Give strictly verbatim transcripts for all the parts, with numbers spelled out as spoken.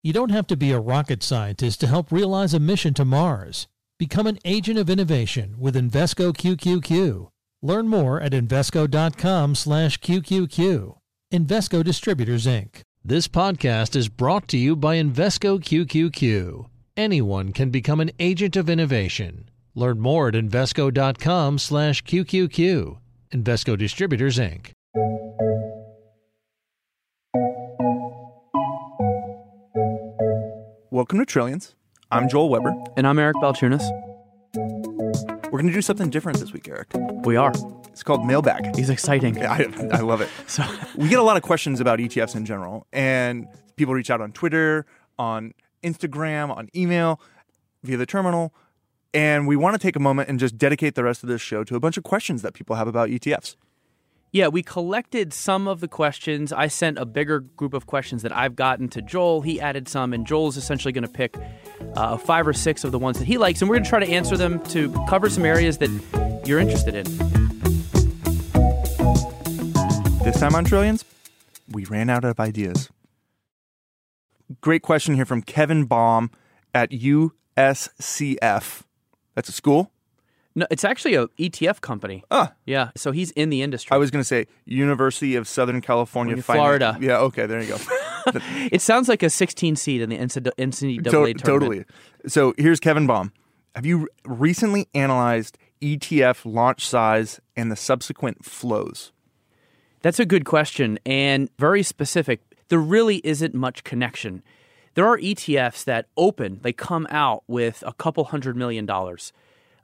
You don't have to be a rocket scientist to help realize a mission to Mars. Become an agent of innovation with Invesco Q Q Q. Learn more at Invesco dot com slash Q Q Q. Invesco Distributors, Incorporated. This podcast is brought to you by Invesco Q Q Q. Anyone can become an agent of innovation. Learn more at Invesco dot com slash Q Q Q. Invesco Distributors, Incorporated. Welcome to Trillions. I'm Joel Weber. And I'm Eric Balchunas. We're going to do something different this week, Eric. We are. It's called Mailbag. It's exciting. I, I love it. So we get a lot of questions about E T Fs in general. And people reach out on Twitter, on Instagram, on email, via the terminal. And we want to take a moment and just dedicate the rest of this show to a bunch of questions that people have about E T Fs. Yeah, we collected some of the questions. I sent a bigger group of questions that I've gotten to Joel. He added some, and Joel's essentially going to pick uh, five or six of the ones that he likes, and we're going to try to answer them to cover some areas that you're interested in. This time on Trillions, we ran out of ideas. Great question here from Kevin Baum at U S C F. That's a school? No, it's actually an E T F company. Oh. Yeah, so he's in the industry. I was going to say University of Southern California. California Florida. Finance. Yeah, okay, there you go. It sounds like a sixteen seed in the N C A A to- tournament. Totally. So here's Kevin Baum. Have you recently analyzed E T F launch size and the subsequent flows? That's a good question and very specific. There really isn't much connection. There are E T Fs that open, they come out with a couple hundred million dollars.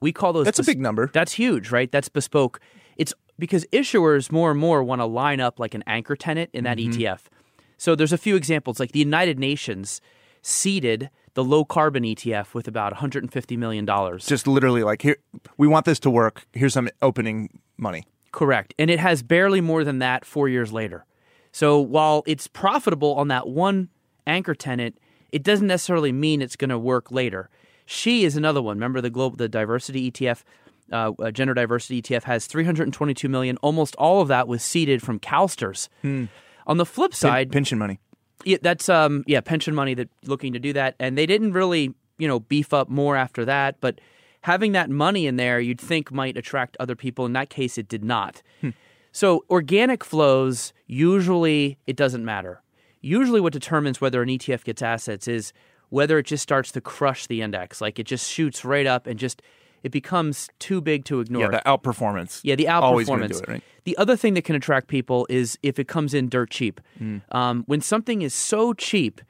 We call those... That's bes- a big number. That's huge, right? That's bespoke. It's because issuers more and more want to line up like an anchor tenant in that mm-hmm. E T F. So there's a few examples. Like the United Nations seeded the low-carbon E T F with about one hundred fifty million dollars. Just literally like, here, we want this to work. Here's some opening money. Correct. And it has barely more than that four years later. So while it's profitable on that one anchor tenant, it doesn't necessarily mean it's going to work later. She is another one. Remember the global, the diversity E T F, uh, gender diversity E T F has three hundred twenty-two million dollars. Almost all of that was seeded from CalSTRS. Hmm. On the flip side, Pen- pension money. Yeah, that's um, yeah, pension money that looking to do that, and they didn't really you know beef up more after that. But having that money in there, you'd think might attract other people. In that case, it did not. Hmm. So organic flows usually it doesn't matter. Usually, what determines whether an E T F gets assets is whether it just starts to crush the index, like it just shoots right up and just it becomes too big to ignore. Yeah, the outperformance. Yeah, the outperformance. Always gonna do it, right? The other thing that can attract people is if it comes in dirt cheap. Mm. Um, when something is so cheap,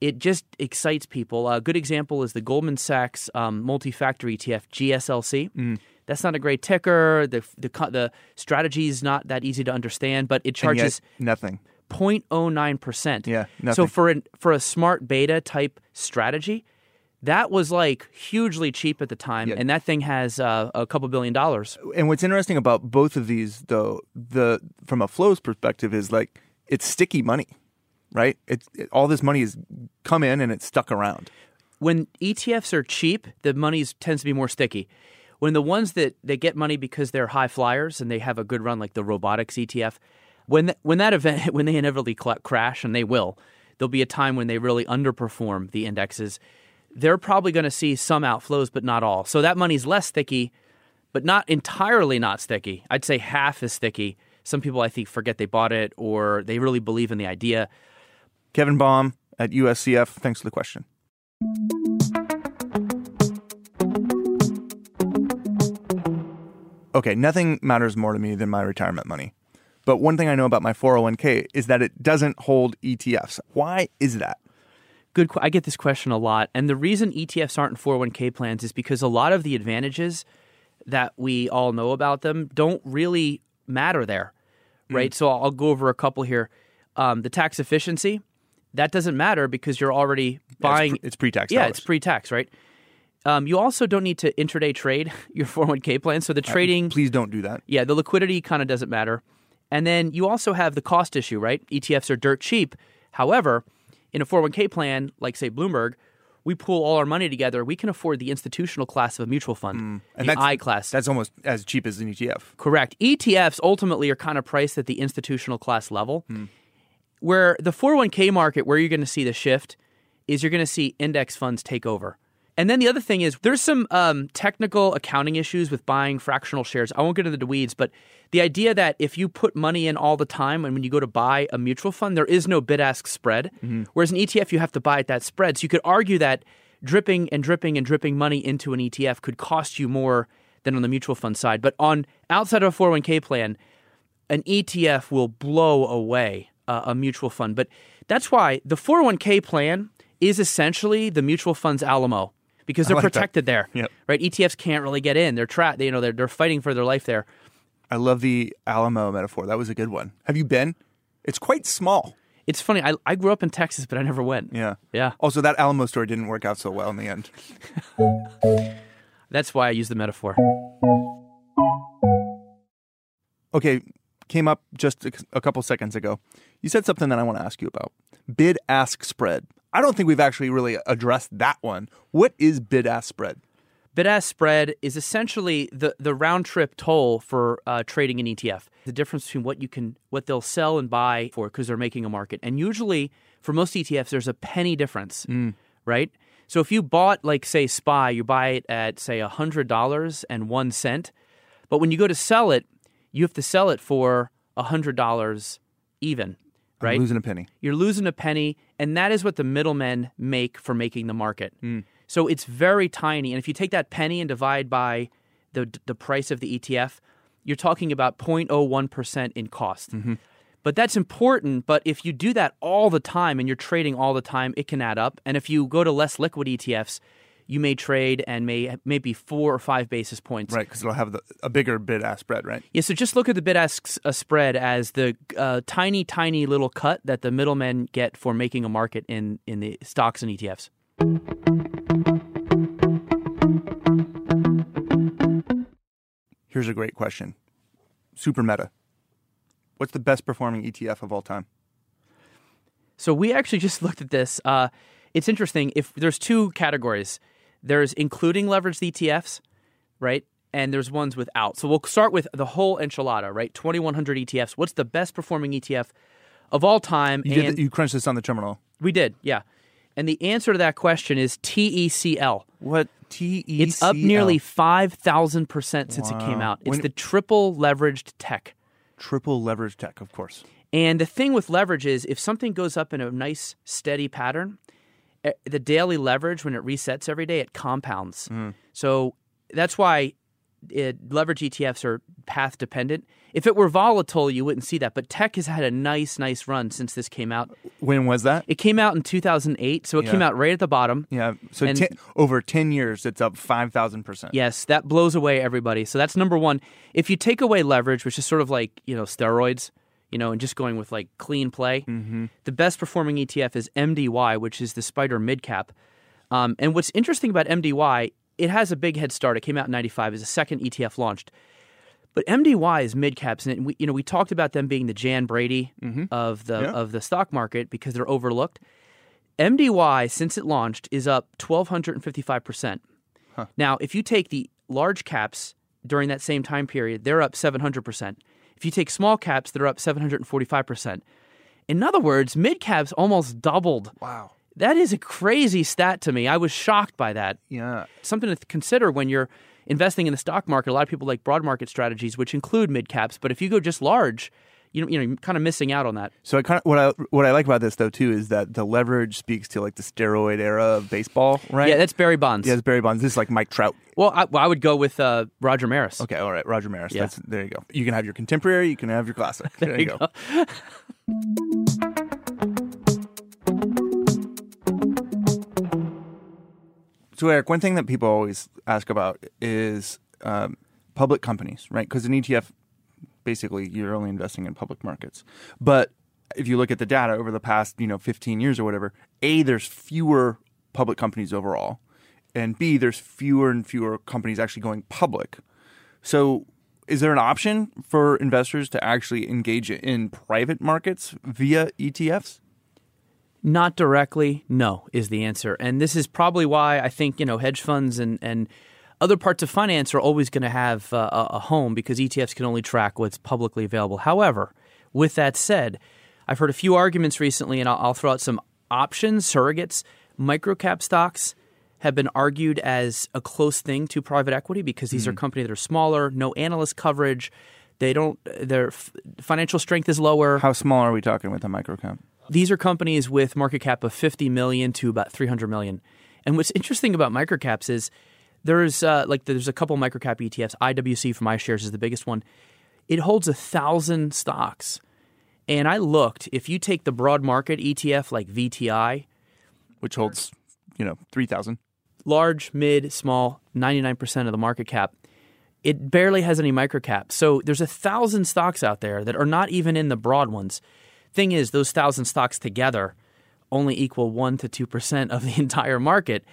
it just excites people. A good example is the Goldman Sachs um, multi-factor E T F, G S L C. Mm. That's not a great ticker. The the the strategy is not that easy to understand, but it charges and yet, nothing. zero point zero nine percent. Yeah, nothing. So for an, for a smart beta type strategy, that was like hugely cheap at the time, yeah. And that thing has uh, a couple billion dollars. And what's interesting about both of these, though, the from a flows perspective, is like it's sticky money, right? It's it, all this money has come in and it's stuck around. When E T Fs are cheap, the money tends to be more sticky. When the ones that they get money because they're high flyers and they have a good run, like the robotics E T F. When the, when that event when they inevitably crash, and they will, there'll be a time when they really underperform the indexes. They're probably going to see some outflows, but not all. So that money's less sticky, but not entirely not sticky. I'd say half is sticky. Some people, I think, forget they bought it or they really believe in the idea. Kevin Baum at U S C F, thanks for the question. Okay, nothing matters more to me than my retirement money. But one thing I know about my four oh one k is that it doesn't hold E T Fs. Why is that? Good. I get this question a lot. And the reason E T Fs aren't in four oh one k plans is because a lot of the advantages that we all know about them don't really matter there, right? Mm. So I'll go over a couple here. Um, the tax efficiency, that doesn't matter because you're already buying. Yeah, it's, pre- it's pre-tax. Yeah, dollars. It's pre-tax, right? Um, you also don't need to intraday trade your four oh one k plan. So the trading. Uh, please don't do that. Yeah, the liquidity kind of doesn't matter. And then you also have the cost issue, right? E T Fs are dirt cheap. However, in a four oh one k plan, like, say, Bloomberg, we pool all our money together. We can afford the institutional class of a mutual fund, mm. and the that's, I class. That's almost as cheap as an E T F. Correct. E T Fs ultimately are kind of priced at the institutional class level, mm. where the four oh one k market, where you're going to see the shift is you're going to see index funds take over. And then the other thing is there's some um, technical accounting issues with buying fractional shares. I won't get into the weeds, but the idea that if you put money in all the time and when you go to buy a mutual fund, there is no bid-ask spread, mm-hmm. whereas an E T F, you have to buy at that spread. So you could argue that dripping and dripping and dripping money into an E T F could cost you more than on the mutual fund side. But on outside of a four oh one k plan, an E T F will blow away uh, a mutual fund. But that's why the four oh one k plan is essentially the mutual fund's Alamo. Because they're like protected that. there, yep. right? E T Fs can't really get in. They're trapped. They, you know, they're they're fighting for their life there. I love the Alamo metaphor. That was a good one. Have you been? It's quite small. It's funny. I I grew up in Texas, but I never went. Yeah, yeah. Also, that Alamo story didn't work out so well in the end. That's why I used the metaphor. Okay, came up just a, a couple seconds ago. You said something that I want to ask you about: bid-ask spread. I don't think we've actually really addressed that one. What is bid-ask spread? Bid-ask spread is essentially the, the round-trip toll for uh, trading an E T F. The difference between what you can, what they'll sell and buy for because they're making a market. And usually, for most E T Fs, there's a penny difference, mm. right? So if you bought, like, say, S P Y, you buy it at, say, one hundred dollars and one cent. But when you go to sell it, you have to sell it for one hundred dollars even. Right? I'm losing a penny. You're losing a penny, and that is what the middlemen make for making the market. Mm. So it's very tiny, and if you take that penny and divide by the the price of the E T F, you're talking about zero point zero one percent in cost. Mm-hmm. But that's important, but if you do that all the time and you're trading all the time, it can add up. And if you go to less liquid E T Fs, you may trade and may maybe four or five basis points. Right, because it'll have the, a bigger bid-ask spread, right? Yeah, so just look at the bid-ask uh, spread as the uh, tiny, tiny little cut that the middlemen get for making a market in, in the stocks and E T Fs. Here's a great question. Super meta. What's the best performing E T F of all time? So we actually just looked at this. Uh, it's interesting. If there's two categories. There's including leveraged E T Fs, right? And there's ones without. So we'll start with the whole enchilada, right? twenty-one hundred E T Fs. What's the best performing E T F of all time? You, and did the, you crunched this on the terminal. We did, yeah. And the answer to that question is T E C L. What? T E C L? It's up nearly five thousand percent since wow. it came out. It's when, the triple leveraged tech. Triple leveraged tech, of course. And the thing with leverage is if something goes up in a nice, steady pattern, the daily leverage, when it resets every day, it compounds. Mm. So that's why it, leverage E T Fs are path dependent. If it were volatile, you wouldn't see that. But tech has had a nice, nice run since this came out. When was that? It came out in two thousand eight. So it yeah. came out right at the bottom. Yeah. So and, ten, over ten years, it's up five thousand percent. Yes. That blows away everybody. So that's number one. If you take away leverage, which is sort of like, you know, steroids, you know, and just going with like clean play. Mm-hmm. The best performing E T F is M D Y, which is the Spider Midcap. Um, and what's interesting about M D Y, it has a big head start. It came out in ninety-five as the second E T F launched. But M D Y is midcaps, and we, you know, we talked about them being the Jan Brady mm-hmm. of the yeah. of the stock market because they're overlooked. M D Y, since it launched, is up one thousand two hundred fifty-five percent. Huh. Now, if you take the large caps during that same time period, they're up seven hundred percent. If you take small caps, they're up seven hundred forty-five percent. In other words, mid caps almost doubled. Wow. That is a crazy stat to me. I was shocked by that. Yeah. Something to consider when you're investing in the stock market. A lot of people like broad market strategies, which include mid caps. But if you go just large, you know, you know, you're kind of missing out on that. So I kind of, what I what I like about this, though, too, is that the leverage speaks to like the steroid era of baseball, right? Yeah, that's Barry Bonds. Yeah, that's Barry Bonds. This is like Mike Trout. Well, I, well, I would go with uh, Roger Maris. Okay, all right, Roger Maris. Yeah. That's, there you go. You can have your contemporary, you can have your classic. there, there you go. go. So, Eric, one thing that people always ask about is um, public companies, right? Because an E T F, basically, you're only investing in public markets. But if you look at the data over the past, you know, fifteen years or whatever, A, there's fewer public companies overall. And B, there's fewer and fewer companies actually going public. So is there an option for investors to actually engage in private markets via E T Fs? Not directly, no, is the answer. And this is probably why I think, you know, hedge funds and, and other parts of finance are always going to have uh, a home because E T Fs can only track what's publicly available. However, with that said, I've heard a few arguments recently, and I'll, I'll throw out some options, surrogates. Microcap stocks have been argued as a close thing to private equity because these mm-hmm. are companies that are smaller, no analyst coverage. They don't. Their f- financial strength is lower. How small are we talking with a microcap? These are companies with market cap of fifty million dollars to about three hundred million dollars. And what's interesting about microcaps is there's uh, like there's a couple microcap E T Fs. I W C from iShares is the biggest one. It holds a thousand stocks. And I looked. If you take the broad market E T F like V T I, which holds, you know, three thousand, large, mid, small, ninety-nine percent of the market cap, it barely has any microcap. So there's a thousand stocks out there that are not even in the broad ones. Thing is, those thousand stocks together only equal one to two percent of the entire market.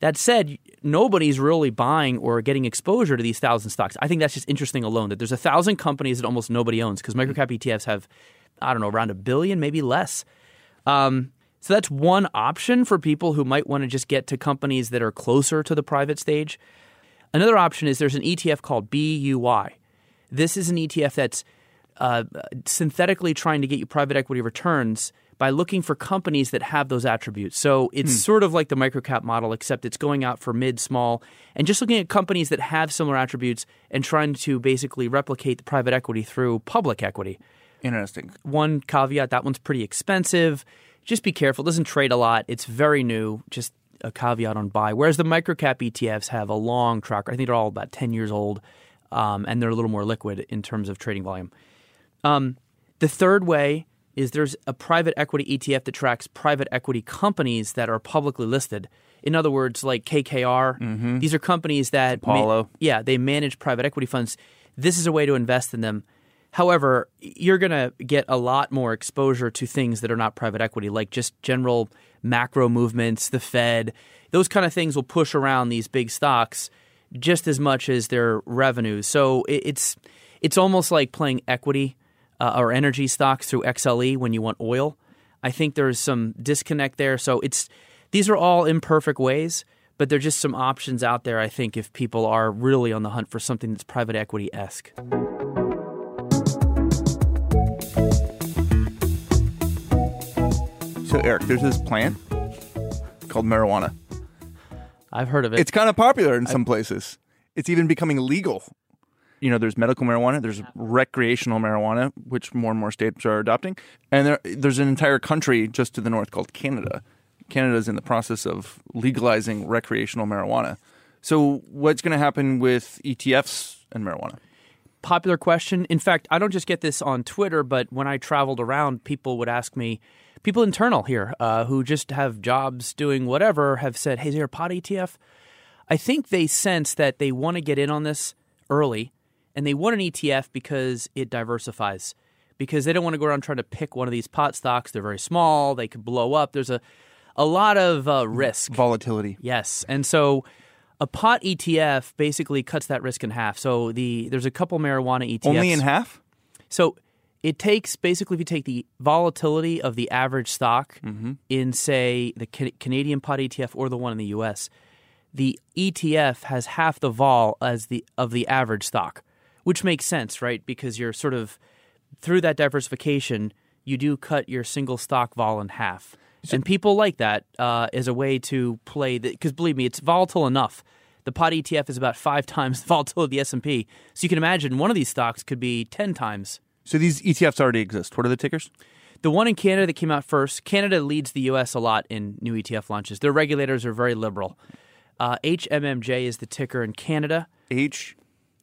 That said, nobody's really buying or getting exposure to these thousand stocks. I think that's just interesting alone, that there's a thousand companies that almost nobody owns, because microcap E T Fs have, I don't know, around a billion, maybe less. Um, so that's one option for people who might want to just get to companies that are closer to the private stage. Another option is there's an E T F called B U Y. This is an E T F that's uh, synthetically trying to get you private equity returns by looking for companies that have those attributes. So it's hmm. sort of like the microcap model, except it's going out for mid, small, and just looking at companies that have similar attributes and trying to basically replicate the private equity through public equity. Interesting. One caveat, that one's pretty expensive. Just be careful. It doesn't trade a lot. It's very new. Just a caveat on buy. Whereas the microcap E T Fs have a long track. I think they're all about ten years old, um, and they're a little more liquid in terms of trading volume. Um, the third way is there's a private equity E T F that tracks private equity companies that are publicly listed. In other words, like K K R. Mm-hmm. These are companies that Apollo. Ma- yeah, they manage private equity funds. This is a way to invest in them. However, you're going to get a lot more exposure to things that are not private equity, like just general macro movements, the Fed. Those kind of things will push around these big stocks just as much as their revenue. So it's it's almost like playing equity uh, or energy stocks through X L E when you want oil. I think there's some disconnect there. So it's these are all imperfect ways, but they're just some options out there, I think, if people are really on the hunt for something that's private equity-esque. So, Eric, there's this plant called marijuana. I've heard of it. It's kind of popular in some I've... places. It's even becoming legal. You know, there's medical marijuana, there's recreational marijuana, which more and more states are adopting. And there, there's an entire country just to the north called Canada. Canada's in the process of legalizing recreational marijuana. So what's going to happen with E T Fs and marijuana? Popular question. In fact, I don't just get this on Twitter, but when I traveled around, people would ask me, people internal here uh, who just have jobs doing whatever have said, hey, is there a pot E T F? I think they sense that they want to get in on this early, and they want an E T F because it diversifies, because they don't want to go around trying to pick one of these pot stocks. They're very small. They could blow up. There's a, a lot of uh, risk. Volatility. Yes. And so a pot E T F basically cuts that risk in half. So the there's a couple marijuana E T Fs. Only in half? So it takes, basically, if you take the volatility of the average stock mm-hmm. in, say, the ca- Canadian pot E T F or the one in the U S, the E T F has half the vol as the of the average stock, which makes sense, right? Because you're sort of, through that diversification, you do cut your single stock vol in half. So, and people like that uh, as a way to play, because believe me, it's volatile enough. The pot E T F is about five times the volatility of the S and P. So you can imagine one of these stocks could be ten times. So these E T Fs already exist. What are the tickers? The one in Canada that came out first, Canada leads the U S a lot in new E T F launches. Their regulators are very liberal. Uh, H M M J is the ticker in Canada. H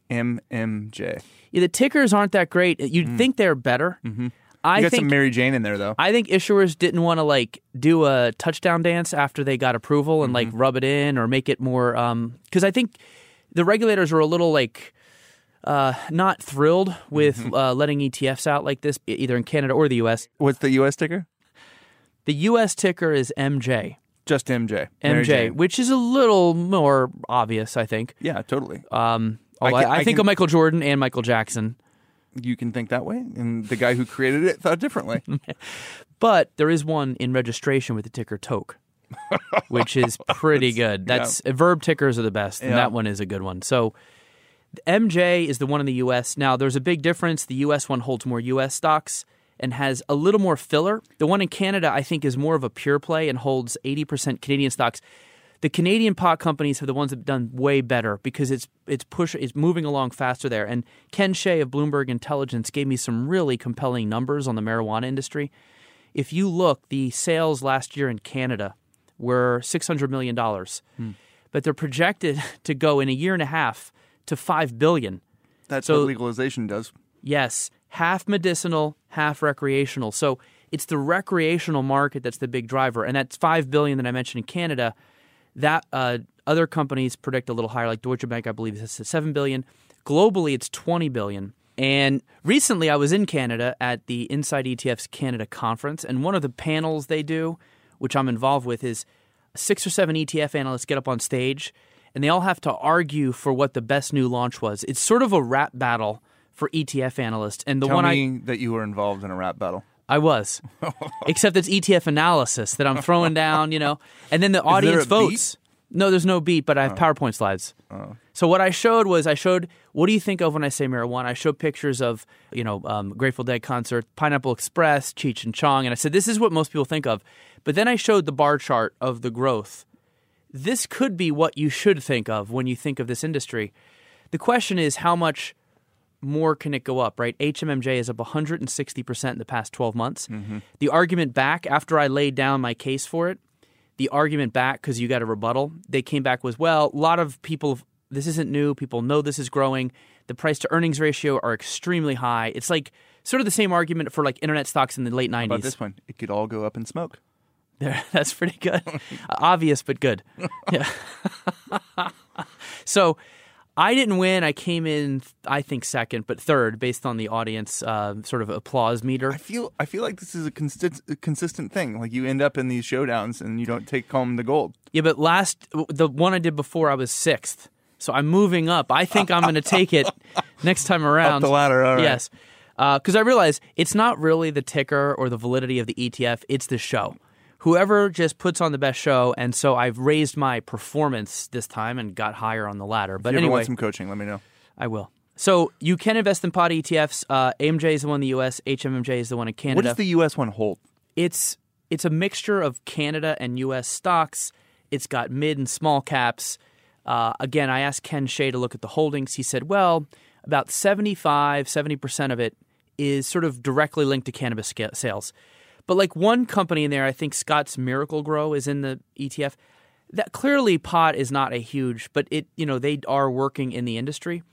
M M J. Yeah, the tickers aren't that great. You'd mm. think they're better. Mm-hmm. I you got think, some Mary Jane in there, though. I think issuers didn't want to like do a touchdown dance after they got approval and mm-hmm. like rub it in or make it more um, – because I think the regulators were a little like – Uh, not thrilled with mm-hmm. uh, letting E T Fs out like this, either in Canada or the U S. What's the U S ticker? The U S ticker is M J. Just M J. M J, which is a little more obvious, I think. Yeah, totally. Um, I, can, I, I think I can, of Michael Jordan and Michael Jackson. You can think that way, and the guy who created it thought differently. But there is one in registration with the ticker TOKE, which is pretty good. That's yeah. Verb tickers are the best, and yeah. that one is a good one. So M J is the one in the U S. Now, there's a big difference. The U S one holds more U S stocks. and has a little more filler. The one in Canada, I think, is more of a pure play and holds eighty percent Canadian stocks. The Canadian pot companies are the ones that have done way better because it's it's push it's moving along faster there. And Ken Shea of Bloomberg Intelligence gave me some really compelling numbers on the marijuana industry. If you look, the sales last year in Canada were six hundred million dollars. Hmm. But they're projected to go in a year and a half to five billion dollars. That's so, what legalization does. Yes. Half medicinal, half recreational. So it's the recreational market that's the big driver. And that's five billion dollars that I mentioned in Canada. That uh, other companies predict a little higher, like Deutsche Bank, I believe, is seven billion dollars. Globally, it's twenty billion dollars. And recently, I was in Canada at the Inside E T Fs Canada conference, and one of the panels they do, which I'm involved with, is six or seven E T F analysts get up on stage, and they all have to argue for what the best new launch was. It's sort of a rap battle for E T F analysts. And the Tell one me I, that you were involved in a rap battle. I was, except it's E T F analysis that I'm throwing down, you know, and then the audience votes. Beat? No, there's no beat, but I have oh. PowerPoint slides. Oh. So what I showed was I showed, what do you think of when I say marijuana? I showed pictures of, you know, um, Grateful Dead concert, Pineapple Express, Cheech and Chong. And I said, this is what most people think of. But then I showed the bar chart of the growth. This could be what you should think of when you think of this industry. The question is, how much more can it go up, right? H M M J is up one hundred sixty percent in the past twelve months. Mm-hmm. The argument back, after I laid down my case for it, the argument back, because you got a rebuttal, they came back with, well, a lot of people, this isn't new. People know this is growing. The price to earnings ratio are extremely high. It's like sort of the same argument for like internet stocks in the late nineties. How about this one? It could all go up in smoke. There, that's pretty good. Obvious, but good. Yeah. So I didn't win. I came in, I think, second, but third based on the audience uh, sort of applause meter. I feel I feel like this is a, consi- a consistent thing. Like you end up in these showdowns and you don't take home the gold. Yeah, but last the one I did before, I was sixth. So I'm moving up. I think I'm going to take it next time around. Up the ladder, all right. Yes. Because uh, I realize it's not really the ticker or the validity of the E T F. It's the show. Whoever just puts on the best show, and so I've raised my performance this time and got higher on the ladder. But if you anyway, ever want some coaching, let me know. I will. So you can invest in pot E T Fs. Uh, A M J is the one in the U S. H M M J is the one in Canada. What does the U S one hold? It's it's a mixture of Canada and U S stocks. It's got mid and small caps. Uh, again, I asked Ken Shea to look at the holdings. He said, well, about seventy-five, seventy percent of it is sort of directly linked to cannabis sales. But like one company in there, I think Scott's Miracle-Gro is in the E T F. That clearly pot is not a huge, but it you know they are working in the industry.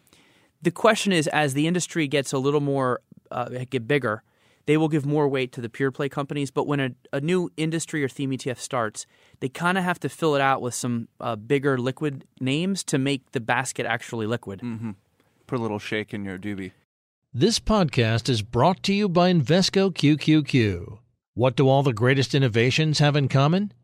The question is, as the industry gets a little more uh, get bigger, they will give more weight to the pure play companies. But when a, a new industry or theme E T F starts, they kind of have to fill it out with some uh, bigger liquid names to make the basket actually liquid. Mm-hmm. Put a little shake in your doobie. This podcast is brought to you by Invesco Q Q Q. What do all the greatest innovations have in common?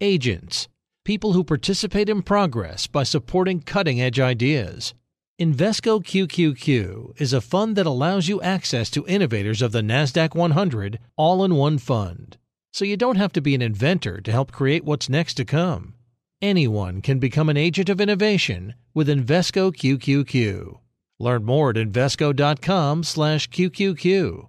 Agents, people who participate in progress by supporting cutting-edge ideas. Invesco Q Q Q is a fund that allows you access to innovators of the NASDAQ one hundred all-in-one fund, so you don't have to be an inventor to help create what's next to come. Anyone can become an agent of innovation with Invesco Q Q Q. Learn more at Invesco dot com slash Q Q Q.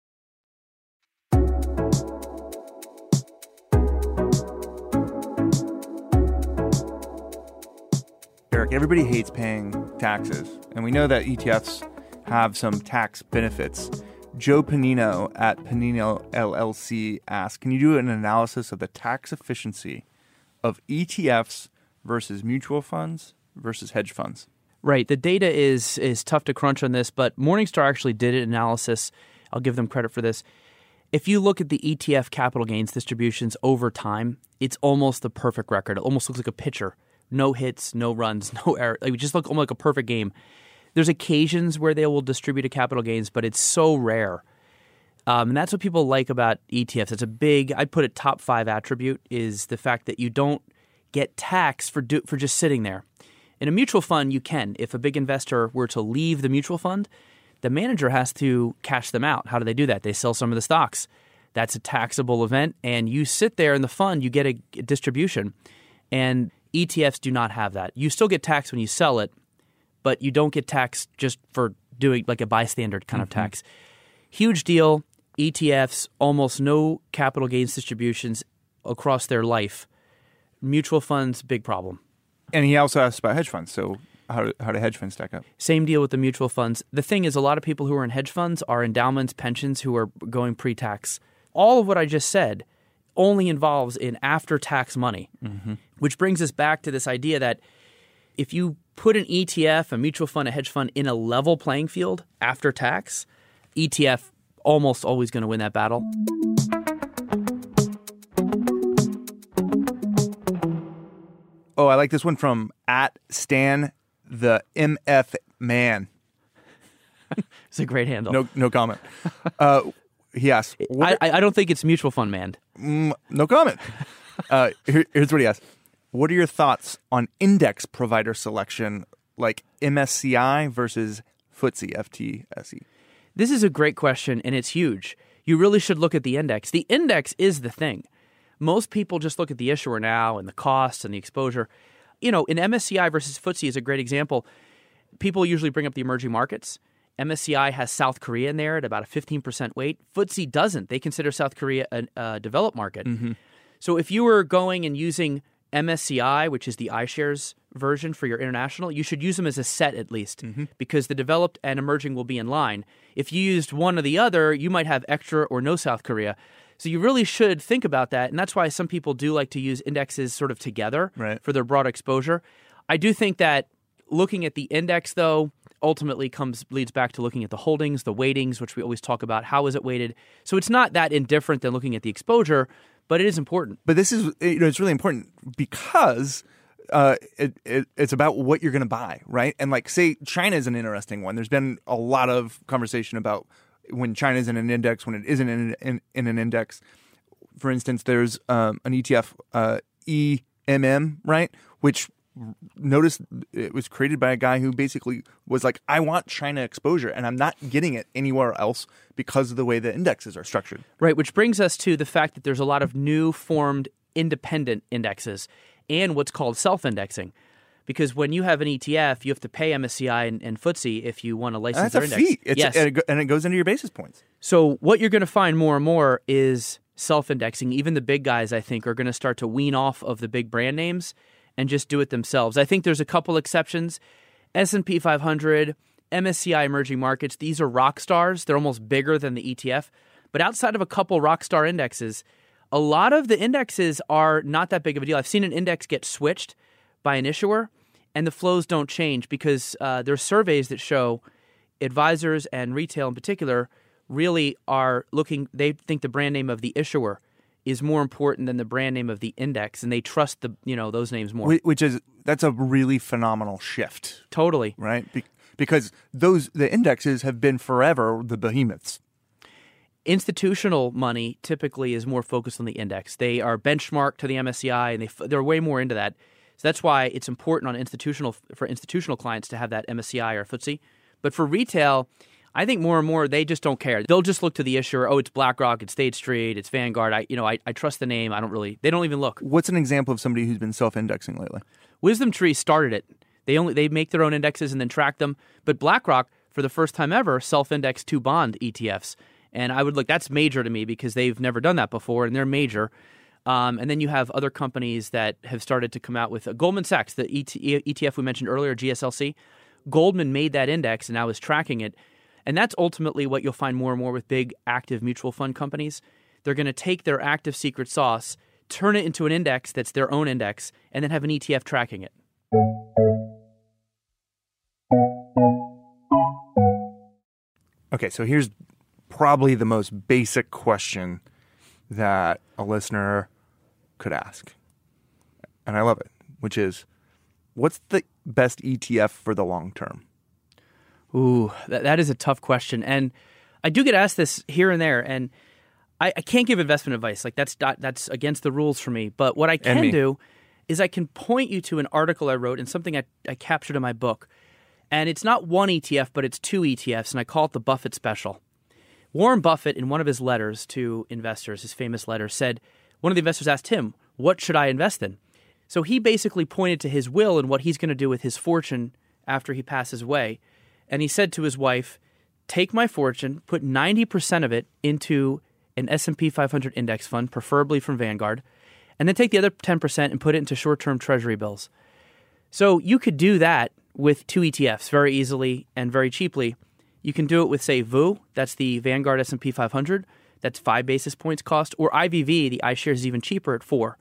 Eric, everybody hates paying taxes, and we know that E T Fs have some tax benefits. Joe Panino at Panino L L C asks, can you do an analysis of the tax efficiency of E T Fs versus mutual funds versus hedge funds? Right. The data is is tough to crunch on this, but Morningstar actually did an analysis. I'll give them credit for this. If you look at the E T F capital gains distributions over time, it's almost the perfect record. It almost looks like a picture. No hits, no runs, no error. Like, we just look almost like a perfect game. There's occasions where they will distribute a capital gains, but it's so rare. Um, and that's what people like about E T Fs. It's a big, I'd put it top five attribute, is the fact that you don't get taxed for do, for just sitting there. In a mutual fund, you can. If a big investor were to leave the mutual fund, the manager has to cash them out. How do they do that? They sell some of the stocks. That's a taxable event. And you sit there in the fund, you get a distribution. And E T Fs do not have that. You still get taxed when you sell it, but you don't get taxed just for doing like a bystander kind mm-hmm. of tax. Huge deal. E T Fs, almost no capital gains distributions across their life. Mutual funds, big problem. And he also asked about hedge funds. So how, how do hedge funds stack up? Same deal with the mutual funds. The thing is, a lot of people who are in hedge funds are endowments, pensions, who are going pre-tax. All of what I just said only involves in after-tax money, mm-hmm. which brings us back to this idea that if you put an E T F, a mutual fund, a hedge fund in a level playing field after tax, E T F almost always going to win that battle. Oh, I like this one from at Stan the M F Man. It's a great handle. No, no comment. Uh, he asks, I, I don't think it's mutual fund man. Mm, no comment. Uh, here, here's what he asks: what are your thoughts on index provider selection, like M S C I versus F T S E, F T S E? This is a great question, and it's huge. You really should look at the index. The index is the thing. Most people just look at the issuer now and the costs and the exposure. You know, in M S C I versus F T S E is a great example. People usually bring up the emerging markets. M S C I has South Korea in there at about a fifteen percent weight. F T S E doesn't. They consider South Korea a, a developed market. Mm-hmm. So if you were going and using M S C I, which is the iShares version for your international, you should use them as a set at least, mm-hmm. because the developed and emerging will be in line. If you used one or the other, you might have extra or no South Korea. So you really should think about that. And that's why some people do like to use indexes sort of together right. for their broad exposure. I do think that looking at the index, though, ultimately comes leads back to looking at the holdings, the weightings, which we always talk about. How is it weighted? So it's not that indifferent than looking at the exposure, but it is important. But this is, you know, it's really important because uh, it, it, it's about what you're going to buy, right? And like, say, China is an interesting one. There's been a lot of conversation about when China is in an index, when it isn't in, in, in an index. For instance, there's um, an E T F, uh, E M M, right? Which, notice, it was created by a guy who basically was like, I want China exposure, and I'm not getting it anywhere else because of the way the indexes are structured. Right, which brings us to the fact that there's a lot of new formed independent indexes and what's called self-indexing. Because when you have an E T F, you have to pay M S C I and, and F T S E if you want to license That's their index. That's a fee. It's yes. a, and it goes into your basis points. So what you're going to find more and more is self-indexing. Even the big guys, I think, are going to start to wean off of the big brand names and just do it themselves. I think there's a couple exceptions. S and P five hundred, M S C I emerging markets, these are rock stars. They're almost bigger than the E T F. But outside of a couple rock star indexes, a lot of the indexes are not that big of a deal. I've seen an index get switched by an issuer, and the flows don't change because uh, there are surveys that show advisors and retail in particular really are looking, they think the brand name of the issuer is more important than the brand name of the index, and they trust the you know those names more. Which is, that's a really phenomenal shift. Totally. Right? Be- because those the indexes have been forever the behemoths. Institutional money typically is more focused on the index. They are benchmarked to the M S C I, and they, they're way more into that. So that's why it's important on institutional for institutional clients to have that M S C I or F T S E. But for retail, I think more and more they just don't care. They'll just look to the issuer. Oh, it's BlackRock, it's State Street, it's Vanguard. I, you know, I, I trust the name. I don't really. They don't even look. What's an example of somebody who's been self-indexing lately? WisdomTree started it. They only they make their own indexes and then track them. But BlackRock, for the first time ever, self-indexed two bond E T Fs. And I would look. That's major to me because they've never done that before, and they're major. Um, and then you have other companies that have started to come out with uh, Goldman Sachs, the E T F we mentioned earlier, G S L C. Goldman made that index and now is tracking it. And that's ultimately what you'll find more and more with big active mutual fund companies. They're going to take their active secret sauce, turn it into an index that's their own index, and then have an E T F tracking it. Okay, so here's probably the most basic question that a listener could ask. And I love it, which is, what's the best E T F for the long term? Ooh, that, that is a tough question. And I do get asked this here and there, and I, I can't give investment advice. Like that's not, that's against the rules for me. But what I can do is I can point you to an article I wrote and something I, I captured in my book. And it's not one E T F, but it's two E T Fs, and I call it the Buffett Special. Warren Buffett, in one of his letters to investors, his famous letter, said, one of the investors asked him, what should I invest in? So he basically pointed to his will and what he's going to do with his fortune after he passes away. And he said to his wife, take my fortune, put ninety percent of it into an S and P five hundred index fund, preferably from Vanguard, and then take the other ten percent and put it into short-term treasury bills. So you could do that with two E T Fs very easily and very cheaply. You can do it with, say, V U, that's the Vanguard S and P five hundred, that's five basis points cost, or I V V, the iShares is even cheaper at four.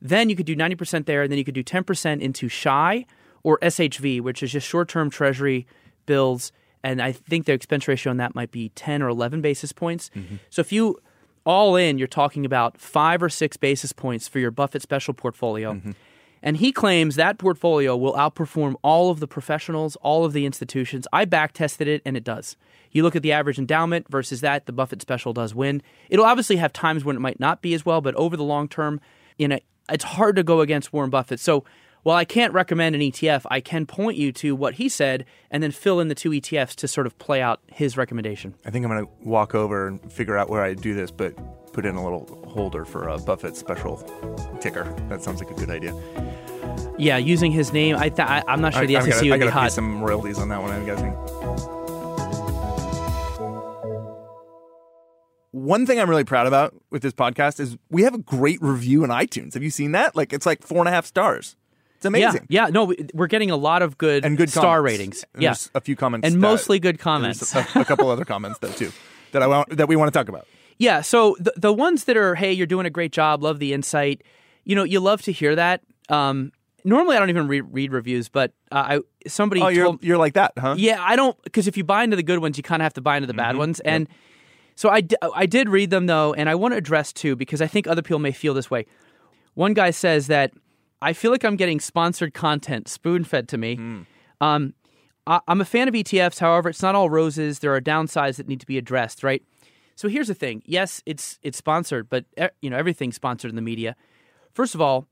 Then you could do ninety percent there, and then you could do ten percent into S H I or S H V, which is just short-term treasury bills, and I think the expense ratio on that might be ten or eleven basis points. Mm-hmm. So if you all in, you're talking about five or six basis points for your Buffett Special portfolio. Mm-hmm. And he claims that portfolio will outperform all of the professionals, all of the institutions. I back-tested it, and it does. You look at the average endowment versus that, the Buffett Special does win. It'll obviously have times when it might not be as well, but over the long term, you know, it's hard to go against Warren Buffett. So while I can't recommend an E T F, I can point you to what he said and then fill in the two E T Fs to sort of play out his recommendation. I think I'm going to walk over and figure out where I do this, but put in a little holder for a Buffett Special ticker. That sounds like a good idea. Yeah, using his name, I th- I, I'm not sure I, the S E C would be hot. I got to pay some royalties on that one, I'm guessing. One thing I'm really proud about with this podcast is we have a great review in iTunes. Have you seen that? Like, it's like four and a half stars. It's amazing. Yeah, yeah, no, we're getting a lot of good, and good star comments. Ratings. And yeah, a few comments, and that, mostly good comments. A, a couple other comments though too that I want, that we want to talk about. Yeah, so the, the ones that are, hey, you're doing a great job, love the insight. You know, you love to hear that. Um, normally, I don't even re- read reviews, but uh, I somebody oh, you're, told, you're like that, huh? Yeah, I don't, because if you buy into the good ones, you kind of have to buy into the mm-hmm. bad ones, and yep. so I, d- I did read them though, and I want to address two because I think other people may feel this way. One guy says that I feel like I'm getting sponsored content spoon-fed to me. Mm. Um, I- I'm a fan of E T Fs, however, it's not all roses. There are downsides that need to be addressed, right? So here's the thing. Yes, it's it's sponsored, but you know everything's sponsored in the media. First of all,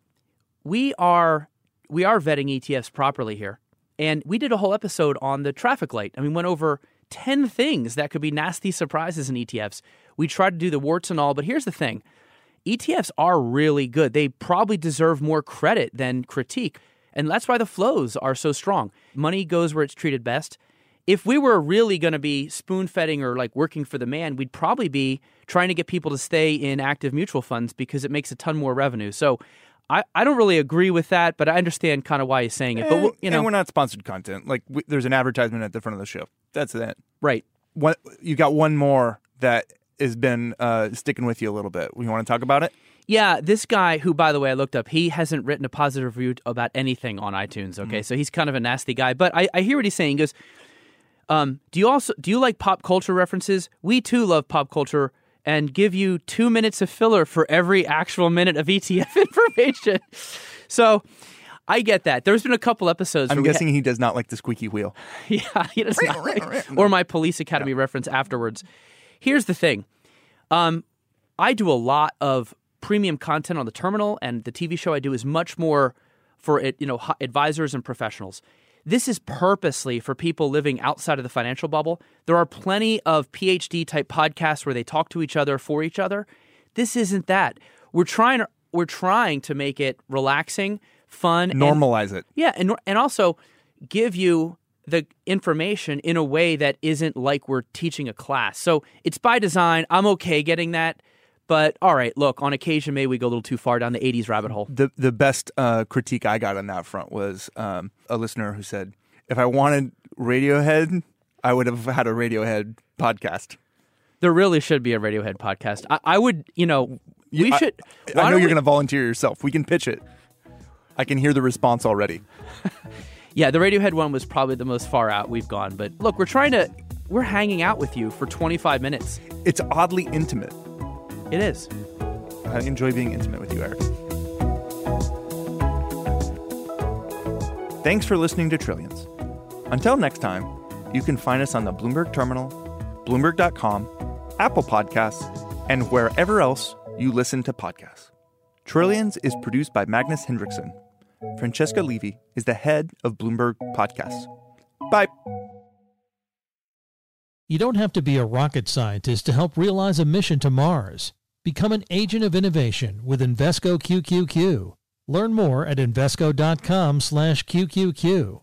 we are we are vetting E T Fs properly here. And we did a whole episode on the traffic light. I mean, went over ten things that could be nasty surprises in E T Fs. We tried to do the warts and all, but here's the thing. E T Fs are really good. They probably deserve more credit than critique. And that's why the flows are so strong. Money goes where it's treated best. If we were really going to be spoon-feeding or like working for the man, we'd probably be trying to get people to stay in active mutual funds because it makes a ton more revenue. So I, I don't really agree with that, but I understand kind of why he's saying it. But we'll, you know, and we're not sponsored content. Like we, there's an advertisement at the front of the show. That's that. Right. What, you got one more that has been uh, sticking with you a little bit. We want to talk about it? Yeah, this guy who, by the way, I looked up, he hasn't written a positive review about anything on iTunes, okay? Mm. So he's kind of a nasty guy. But I, I hear what he's saying. He goes, um, do you also do you like pop culture references? We too love pop culture and give you two minutes of filler for every actual minute of E T F information. So I get that. There's been a couple episodes. I'm guessing ha- he does not like the squeaky wheel. Yeah, he does not like, or my Police Academy no. reference afterwards. Here's the thing. Um, I do a lot of premium content on the terminal, and the T V show I do is much more for it, you know, advisors and professionals. This is purposely for people living outside of the financial bubble. There are plenty of P H D-type podcasts where they talk to each other for each other. This isn't that. We're trying to, we're trying to make it relaxing, fun. Normalize and, it. Yeah, and and also give you the information in a way that isn't like we're teaching a class. So it's by design. I'm okay getting that. But all right, look, on occasion, maybe we go a little too far down the eighties rabbit hole. The the best uh, critique I got on that front was um, a listener who said, if I wanted Radiohead, I would have had a Radiohead podcast. There really should be a Radiohead podcast. I, I would, you know, we yeah, should. I, I know you're we... going to volunteer yourself. We can pitch it. I can hear the response already. Yeah, the Radiohead one was probably the most far out we've gone. But look, we're trying to, we're hanging out with you for twenty-five minutes. It's oddly intimate. It is. I enjoy being intimate with you, Eric. Thanks for listening to Trillions. Until next time, you can find us on the Bloomberg Terminal, Bloomberg dot com, Apple Podcasts, and wherever else you listen to podcasts. Trillions is produced by Magnus Hendrickson. Francesca Levy is the head of Bloomberg Podcasts. Bye. You don't have to be a rocket scientist to help realize a mission to Mars. Become an agent of innovation with Invesco Q Q Q. Learn more at Invesco dot com slash Q Q Q.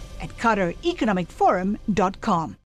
at Qatar Economic Forum dot com.